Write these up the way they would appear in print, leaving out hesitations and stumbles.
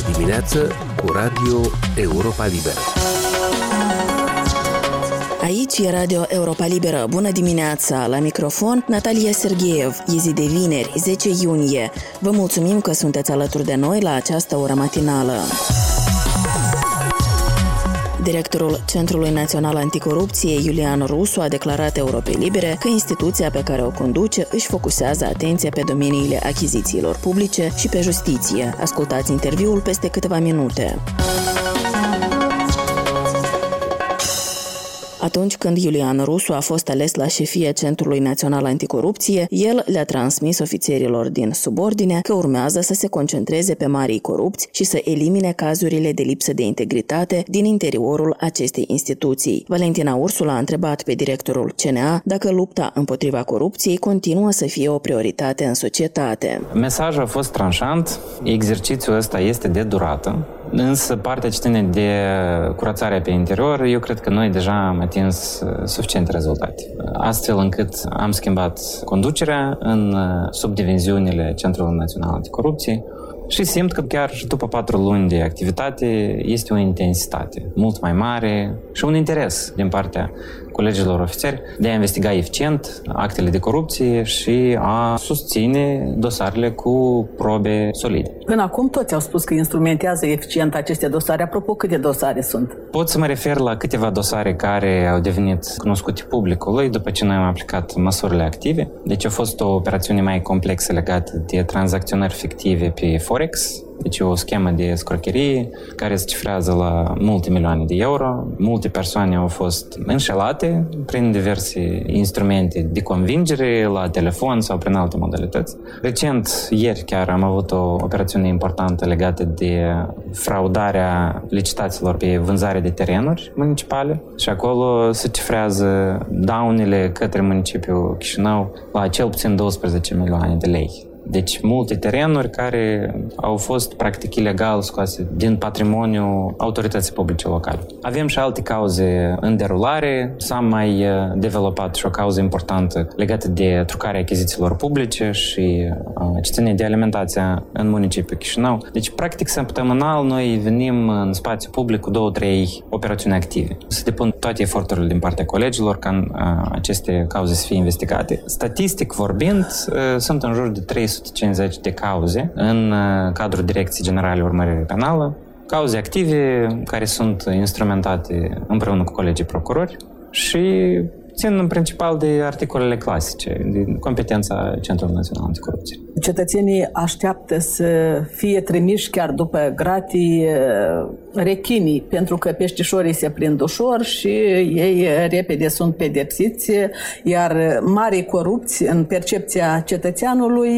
de dimineață cu Radio Europa Liberă. Aici e Radio Europa Liberă. Bună dimineața! La microfon, Natalia Sergheev. E zi de vineri, 10 iunie. Vă mulțumim că sunteți alături de noi la această oră matinală. Directorul Centrului Național Anticorupție, Iulian Rusu, a declarat Europei Libere că instituția pe care o conduce își focusează atenția pe domeniile achizițiilor publice și pe justiție. Ascultați interviul peste câteva minute. Atunci când Iulian Rusu a fost ales la șefia Centrului Național Anticorupție, el le-a transmis ofițerilor din subordine că urmează să se concentreze pe marii corupți și să elimine cazurile de lipsă de integritate din interiorul acestei instituții. Valentina Ursu l-a întrebat pe directorul CNA dacă lupta împotriva corupției continuă să fie o prioritate în societate. Mesajul a fost tranșant, exercițiul ăsta este de durată. Însă partea ce ține de curățarea pe interior, eu cred că noi deja am atins suficiente rezultate. Astfel încât am schimbat conducerea în subdiviziunile Centrului Național Anticorupție și simt că chiar după 4 luni de activitate este o intensitate mult mai mare și un interes din partea colegilor ofițeri de a investiga eficient actele de corupție și a susține dosarele cu probe solide. Până acum toți au spus că instrumentează eficient aceste dosare. Apropo, câte dosare sunt? Pot să mă refer la câteva dosare care au devenit cunoscute publicului după ce noi am aplicat măsurile active. Deci a fost o operațiune mai complexă legată de tranzacționări fictive pe Forex. Deci o schemă de scrocherie care se cifrează la multe milioane de euro. Multe persoane au fost înșelate prin diverse instrumente de convingere la telefon sau prin alte modalități. Recent, ieri chiar, am avut o operațiune importantă legată de fraudarea licitațiilor pe vânzare de terenuri municipale și acolo se cifrează daunele către municipiul Chișinău la cel puțin 12 milioane de lei. Deci multe terenuri care au fost practic ilegal scoase din patrimoniul autorității publice locale. Avem și alte cauze în derulare. S-a mai dezvoltat și o cauză importantă legată de trucarea achizițiilor publice și ce ține de alimentația în municipiul Chișinău. Deci practic săptămânal noi venim în spațiu public cu 2-3 operațiuni active. Se depun toate eforturile din partea colegilor ca aceste cauze să fie investigate. Statistic vorbind, sunt în jur de 350 de cauze în cadrul Direcției Generale Urmărire Penală, cauze active care sunt instrumentate împreună cu colegii procurori și țin în principal de articolele clasice, din competența Centrului Național Anticorupție. Cetățenii așteaptă să fie trimiși chiar după gratii rechinii, pentru că peștișorii se prind ușor și ei repede sunt pedepsiți, iar marii corupți, în percepția cetățeanului,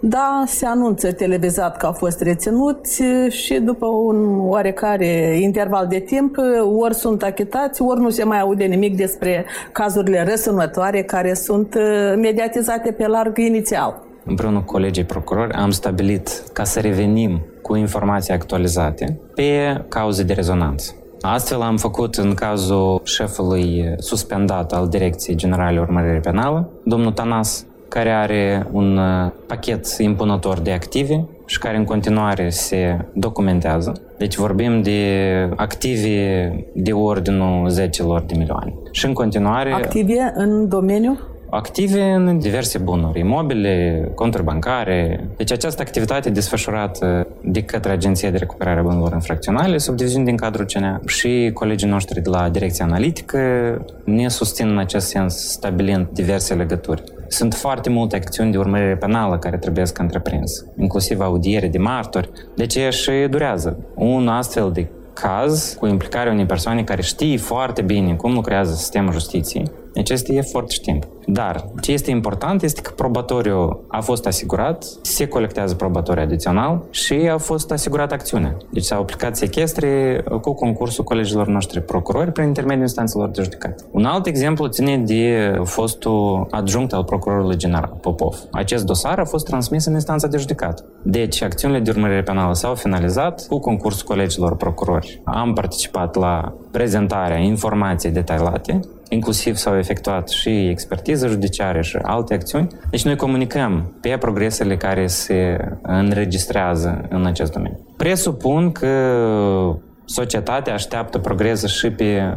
da, se anunță televizat că au fost reținuți și după un oarecare interval de timp ori sunt achitați, ori nu se mai aude nimic despre cazurile răsunătoare care sunt mediatizate pe larg inițial. Împreună cu colegii procurori am stabilit ca să revenim cu informații actualizate pe cauze de rezonanță. Astfel am făcut în cazul șefului suspendat al Direcției Generale Urmărire Penală, domnul Tanas, care are un pachet impunător de active și care în continuare se documentează. Deci vorbim de active de ordinul zecilor de milioane. Și în continuare... Active în domeniu? Active în diverse bunuri, imobile, conturi bancare. Deci această activitate desfășurată de către Agenția de Recuperare a Bunurilor Infracționale, subdiviziune din cadrul CNA, și colegii noștri de la Direcția Analitică ne susțin în acest sens, stabilind diverse legături. Sunt foarte multe acțiuni de urmărire penală care trebuie să întreprins, inclusiv audiere de martori, deci e și durează. Un astfel de caz cu implicarea unei persoane care știe foarte bine cum lucrează sistemul justiției, deci este efort și timp. Dar ce este important este că probatoriul a fost asigurat, se colectează probatoriu adițional și a fost asigurată acțiunea. Deci s-au aplicat sechestre cu concursul colegilor noștri procurori prin intermediul instanțelor de judecată. Un alt exemplu ține de fostul adjunct al procurorului general, Popov. Acest dosar a fost transmis în instanța de judecată. Deci acțiunile de urmărire penală s-au finalizat cu concursul colegilor procurori. Am participat la prezentarea informației detaliate Inclusiv s-au efectuat și expertiză judiciară și alte acțiuni. Deci noi comunicăm pe progresele care se înregistrează în acest domeniu. Presupun că societatea așteaptă progrese și pe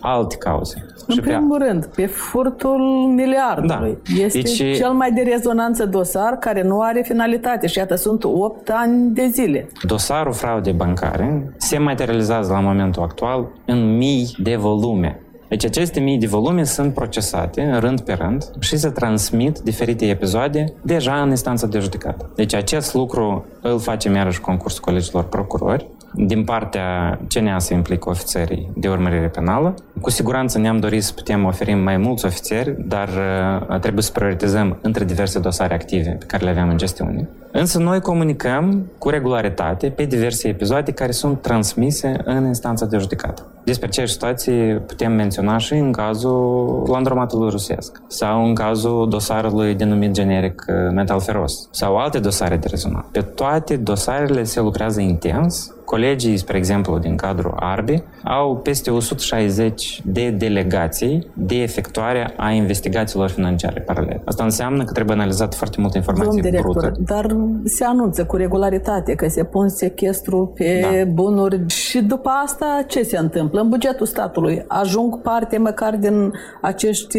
alte cauze. În primul rând, pe furtul miliardului. Da. Este cel mai de rezonanță dosar care nu are finalitate și iată, sunt 8 ani de zile. Dosarul fraudei bancare se materializează la momentul actual în mii de volume. Deci aceste mii de volume sunt procesate rând pe rând și se transmit diferite episoade deja în instanța de judecată. Deci acest lucru îl facem iarăși concursul colegilor procurori. Din partea CNA se implică ofițerii de urmărire penală. Cu siguranță ne-am dorit să putem oferim mai mulți ofițeri, dar trebuie să prioritizăm între diverse dosare active pe care le aveam în gestiune. Însă noi comunicăm cu regularitate pe diverse episoade care sunt transmise în instanța de judecată. Despre aceeași situație putem menționa și în cazul landromatului rusesc sau în cazul dosarului denumit generic metal feros sau alte dosare de rezonat. Pe toate dosarele se lucrează intens. Colegii, spre exemplu, din cadrul ARBI au peste 160 de delegații de efectuare a investigațiilor financiare paralele. Asta înseamnă că trebuie analizat foarte multă informație brută. Dar se anunță cu regularitate că se pun sechestru pe bunuri și după asta ce se întâmplă? În bugetul statului ajung parte măcar din acești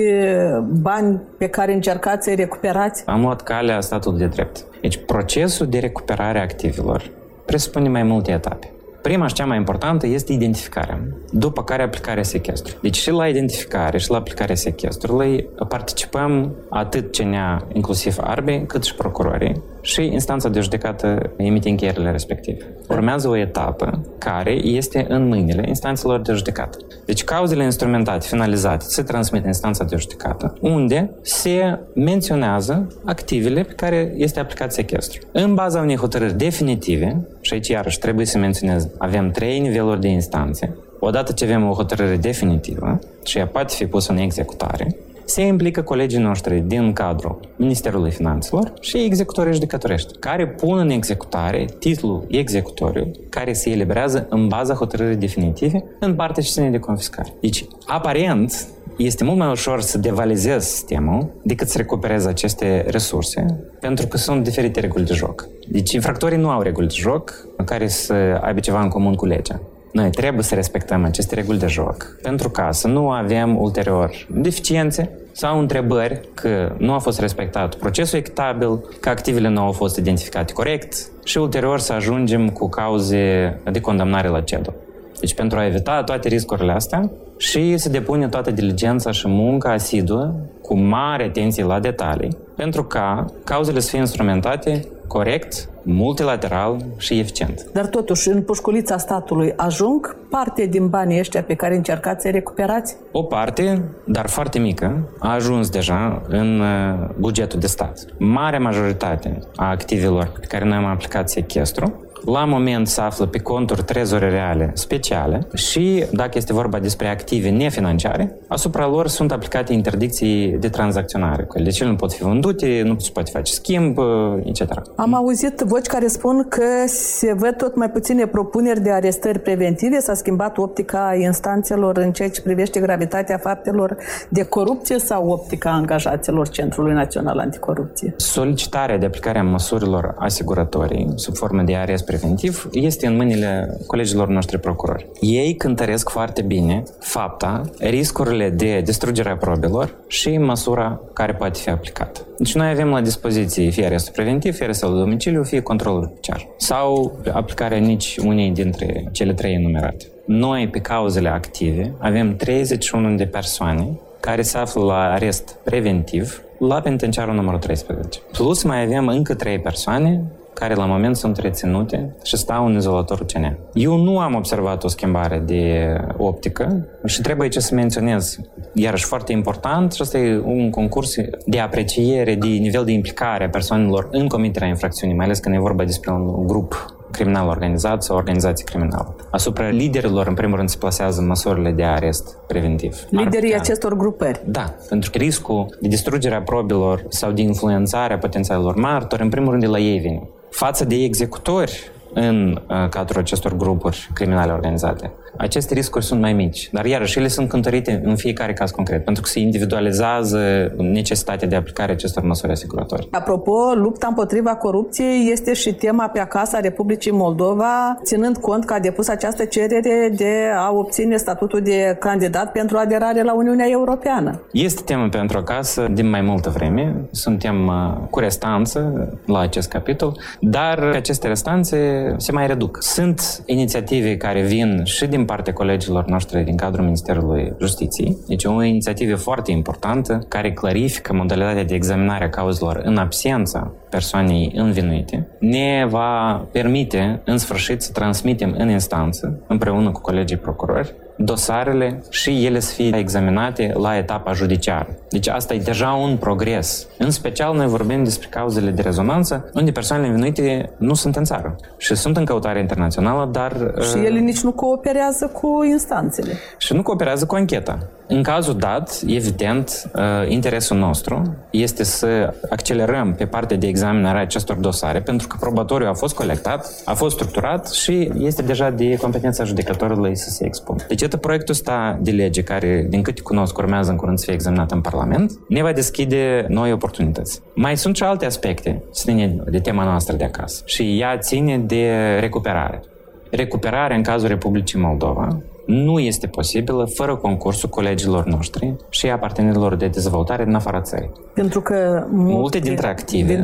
bani pe care încercați să-i recuperați? Am luat calea statului de drept. Deci procesul de recuperare a activelor presupune mai multe etape. Prima și cea mai importantă este identificarea, după care aplicarea sechestrului. Deci și la identificare și la aplicarea sechestrului participăm atât CNA, inclusiv ARBI, cât și procurorii și instanța de judecată emite încheierile respective. Urmează o etapă care este în mâinile instanțelor de judecată. Deci cauzele instrumentate, finalizate, se transmit în instanța de judecată, unde se menționează activele pe care este aplicat sechestrul. În baza unei hotărâri definitive, și aici iarăși trebuie să menționez, avem 3 niveluri de instanțe. Odată ce avem o hotărâre definitivă și ea poate fi pusă în executare, se implică colegii noștri din cadrul Ministerului Finanțelor și executorii judecătorești, care pun în executare titlul executoriu care se eliberează în baza hotărârii definitive în partea ce ține de confiscare. Deci, aparent, este mult mai ușor să devalizezi sistemul decât să recuperezi aceste resurse, pentru că sunt diferite reguli de joc. Deci, infractorii nu au reguli de joc care să aibă ceva în comun cu legea. Noi trebuie să respectăm aceste reguli de joc pentru ca să nu avem ulterior deficiențe sau întrebări că nu a fost respectat procesul echitabil, că activele nu au fost identificate corect și ulterior să ajungem cu cauze de condamnare la CEDO. Deci pentru a evita toate riscurile astea și să depune toată diligența și munca asiduă cu mare atenție la detalii pentru ca cauzele să fie instrumentate corect, multilateral și eficient. Dar totuși, în pușculița statului ajung parte din banii ăștia pe care încercați să-i recuperați? O parte, dar foarte mică, a ajuns deja în bugetul de stat. Marea majoritate a activelor pe care noi am aplicat sechestru la moment se află pe conturi trezoreriale speciale și, dacă este vorba despre active nefinanciare, asupra lor sunt aplicate interdicții de tranzacționare. Deci nu pot fi vândute, nu se poate face schimb, etc. Am auzit voci care spun că se văd tot mai puține propuneri de arestări preventive, s-a schimbat optica instanțelor în ceea ce privește gravitatea faptelor de corupție sau optica angajaților Centrului Național Anticorupție. Solicitarea de aplicare a măsurilor asiguratorii sub formă de arest preventiv este în mâinile colegilor noștri procurori. Ei cântăresc foarte bine fapta, riscurile de distrugere a probelor și măsura care poate fi aplicată. Deci noi avem la dispoziție fie arestul preventiv, fie arestul la domiciliu, fie controlul judiciar sau aplicarea nici unei dintre cele 3 enumerate. Noi, pe cauzele active, avem 31 de persoane care se află la arest preventiv la penitenciarul numărul 13. Plus mai avem încă 3 persoane care la moment sunt reținute și stau în izolatorul CNA. Eu nu am observat o schimbare de optică și trebuie ce să menționez, iarăși foarte important, și asta e un concurs de apreciere, de nivel de implicare a persoanelor în comiterea infracțiunii, mai ales când e vorba despre un grup criminal organizat sau organizație criminală. Asupra liderilor, în primul rând, se plasează măsurile de arest preventiv. Liderii acestor grupări? Da, pentru că riscul de distrugerea probelor sau de influențarea potențialelor martori, în primul rând, de la ei vine. Față de executori, în cadrul acestor grupuri criminale organizate. Aceste riscuri sunt mai mici, dar iarăși ele sunt cântărite în fiecare caz concret, pentru că se individualizează necesitatea de aplicare acestor măsuri asiguratorii. Apropo, lupta împotriva corupției este și tema pe acasă a Republicii Moldova, ținând cont că a depus această cerere de a obține statutul de candidat pentru aderare la Uniunea Europeană. Este temă pentru acasă din mai multă vreme, suntem cu restanță la acest capitol, dar aceste restanțe se mai reduc. Sunt inițiative care vin și din partea colegilor noștri din cadrul Ministerului Justiției. Deci o inițiativă foarte importantă care clarifică modalitatea de examinare a cauzelor în absența persoanei învinuite. Ne va permite, în sfârșit, să transmitem în instanță, împreună cu colegii procurori, dosarele și ele să fie examinate la etapa judiciară. Deci asta e deja un progres. În special noi vorbim despre cauzele de rezonanță, unde persoanele învinuite nu sunt în țară și sunt în căutare internațională, dar... Și ele nici nu cooperează cu instanțele. Și nu cooperează cu ancheta. În cazul dat, evident, interesul nostru este să accelerăm pe partea de examinare a acestor dosare, pentru că probatoriul a fost colectat, a fost structurat și este deja de competența judecătorului să se expună. Deci, proiectul ăsta de lege, care, din câte cunosc, urmează în curând să fie examinat în Parlament, ne va deschide noi oportunități. Mai sunt și alte aspecte, ține de tema noastră de acasă și ea ține de recuperare. Recuperarea în cazul Republicii Moldova nu este posibilă fără concursul colegilor noștri și a partenerilor de dezvoltare din afara țării. Pentru că multe dintre active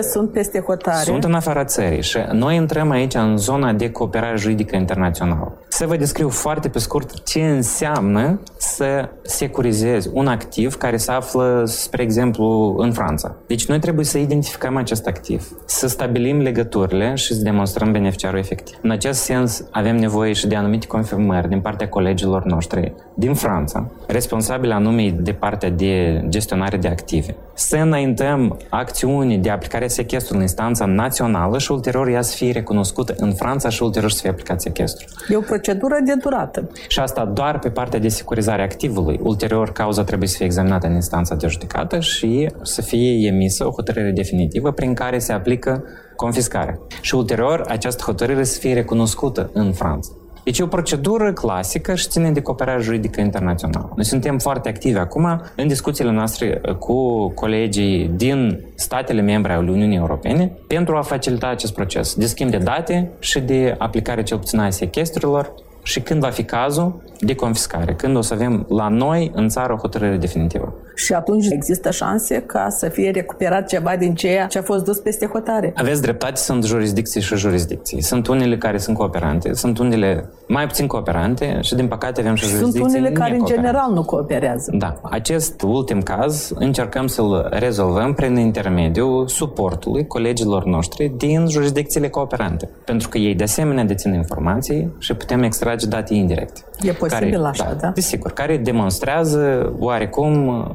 sunt peste hotare. Sunt în afara țării și noi intrăm aici în zona de cooperare juridică internațională. Să vă descriu foarte pe scurt ce înseamnă să securizezi un activ care se află, spre exemplu, în Franța. Deci noi trebuie să identificăm acest activ, să stabilim legăturile și să demonstrăm beneficiarul efectiv. În acest sens avem nevoie și de anumite confirmări din partea colegilor noștri din Franța, responsabili anume de partea de gestionare de active. Să înaintăm acțiuni de aplicare sechestrului în instanța națională și ulterior ea să fie recunoscută în Franța și ulterior să fie aplicat sechestrul. E o procedură de durată. Și asta doar pe partea de securizare activului. Ulterior, cauza trebuie să fie examinată în instanța de judecată și să fie emisă o hotărâre definitivă prin care se aplică confiscarea. Și ulterior, această hotărâre să fie recunoscută în Franța. Deci e o procedură clasică și ține de cooperare juridică internațională. Noi suntem foarte activi acum în discuțiile noastre cu colegii din statele membre ale Uniunii Europene pentru a facilita acest proces de schimb de date și de aplicare cel puțin a sechestrelor și când va fi cazul de confiscare, când o să avem la noi în țară o hotărâre definitivă. Și atunci există șanse ca să fie recuperat ceva din ceea ce a fost dus peste hotare. Aveți dreptate, sunt jurisdicții și jurisdicții. Sunt unele care sunt cooperante, sunt unele mai puțin cooperante și din păcate avem și jurisdicții sunt unele care în general nu cooperează. Da, acest ultim caz încercăm să-l rezolvăm prin intermediul suportului colegilor noștri din jurisdicțiile cooperante, pentru că ei de asemenea dețin informații și putem extrage date indirecte. E posibil care, așa, da? Desigur, care demonstrează oarecum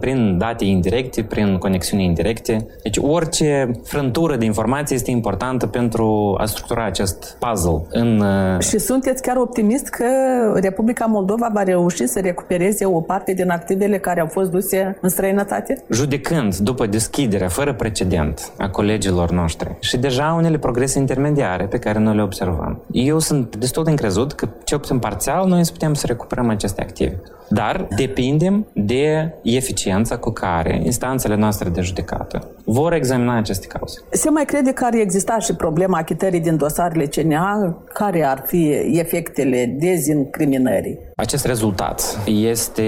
prin date indirecte, prin conexiuni indirecte. Deci orice frântură de informații este importantă pentru a structura acest puzzle. Și sunteți chiar optimist că Republica Moldova va reuși să recupereze o parte din activele care au fost duse în străinătate? Judecând după deschiderea fără precedent a colegilor noștri și deja unele progrese intermediare pe care noi le observăm, eu sunt destul de încrezut că, cel puțin parțial, noi putem să recuperăm aceste active. Dar depindem de eficiența cu care instanțele noastre de judecată vor examina aceste cauze. Se mai crede că ar exista și problema achitării din dosarele CNA, care ar fi efectele dezincriminării? Acest rezultat este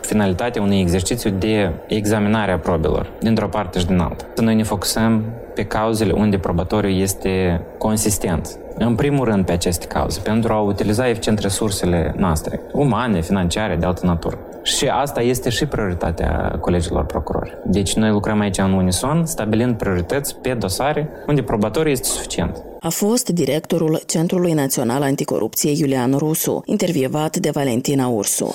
finalitatea unui exercițiu de examinare a probelor, dintr-o parte și din alta. Noi ne focusăm pe cauzele unde probatoriul este consistent. În primul rând pe aceste cauze, pentru a utiliza eficient resursele noastre, umane, financiare, de altă natură. Și asta este și prioritatea colegilor procurori. Deci noi lucrăm aici în unison, stabilind priorități pe dosare unde probatoriul este suficient. A fost directorul Centrului Național Anticorupție Iulian Rusu, intervievat de Valentina Ursu.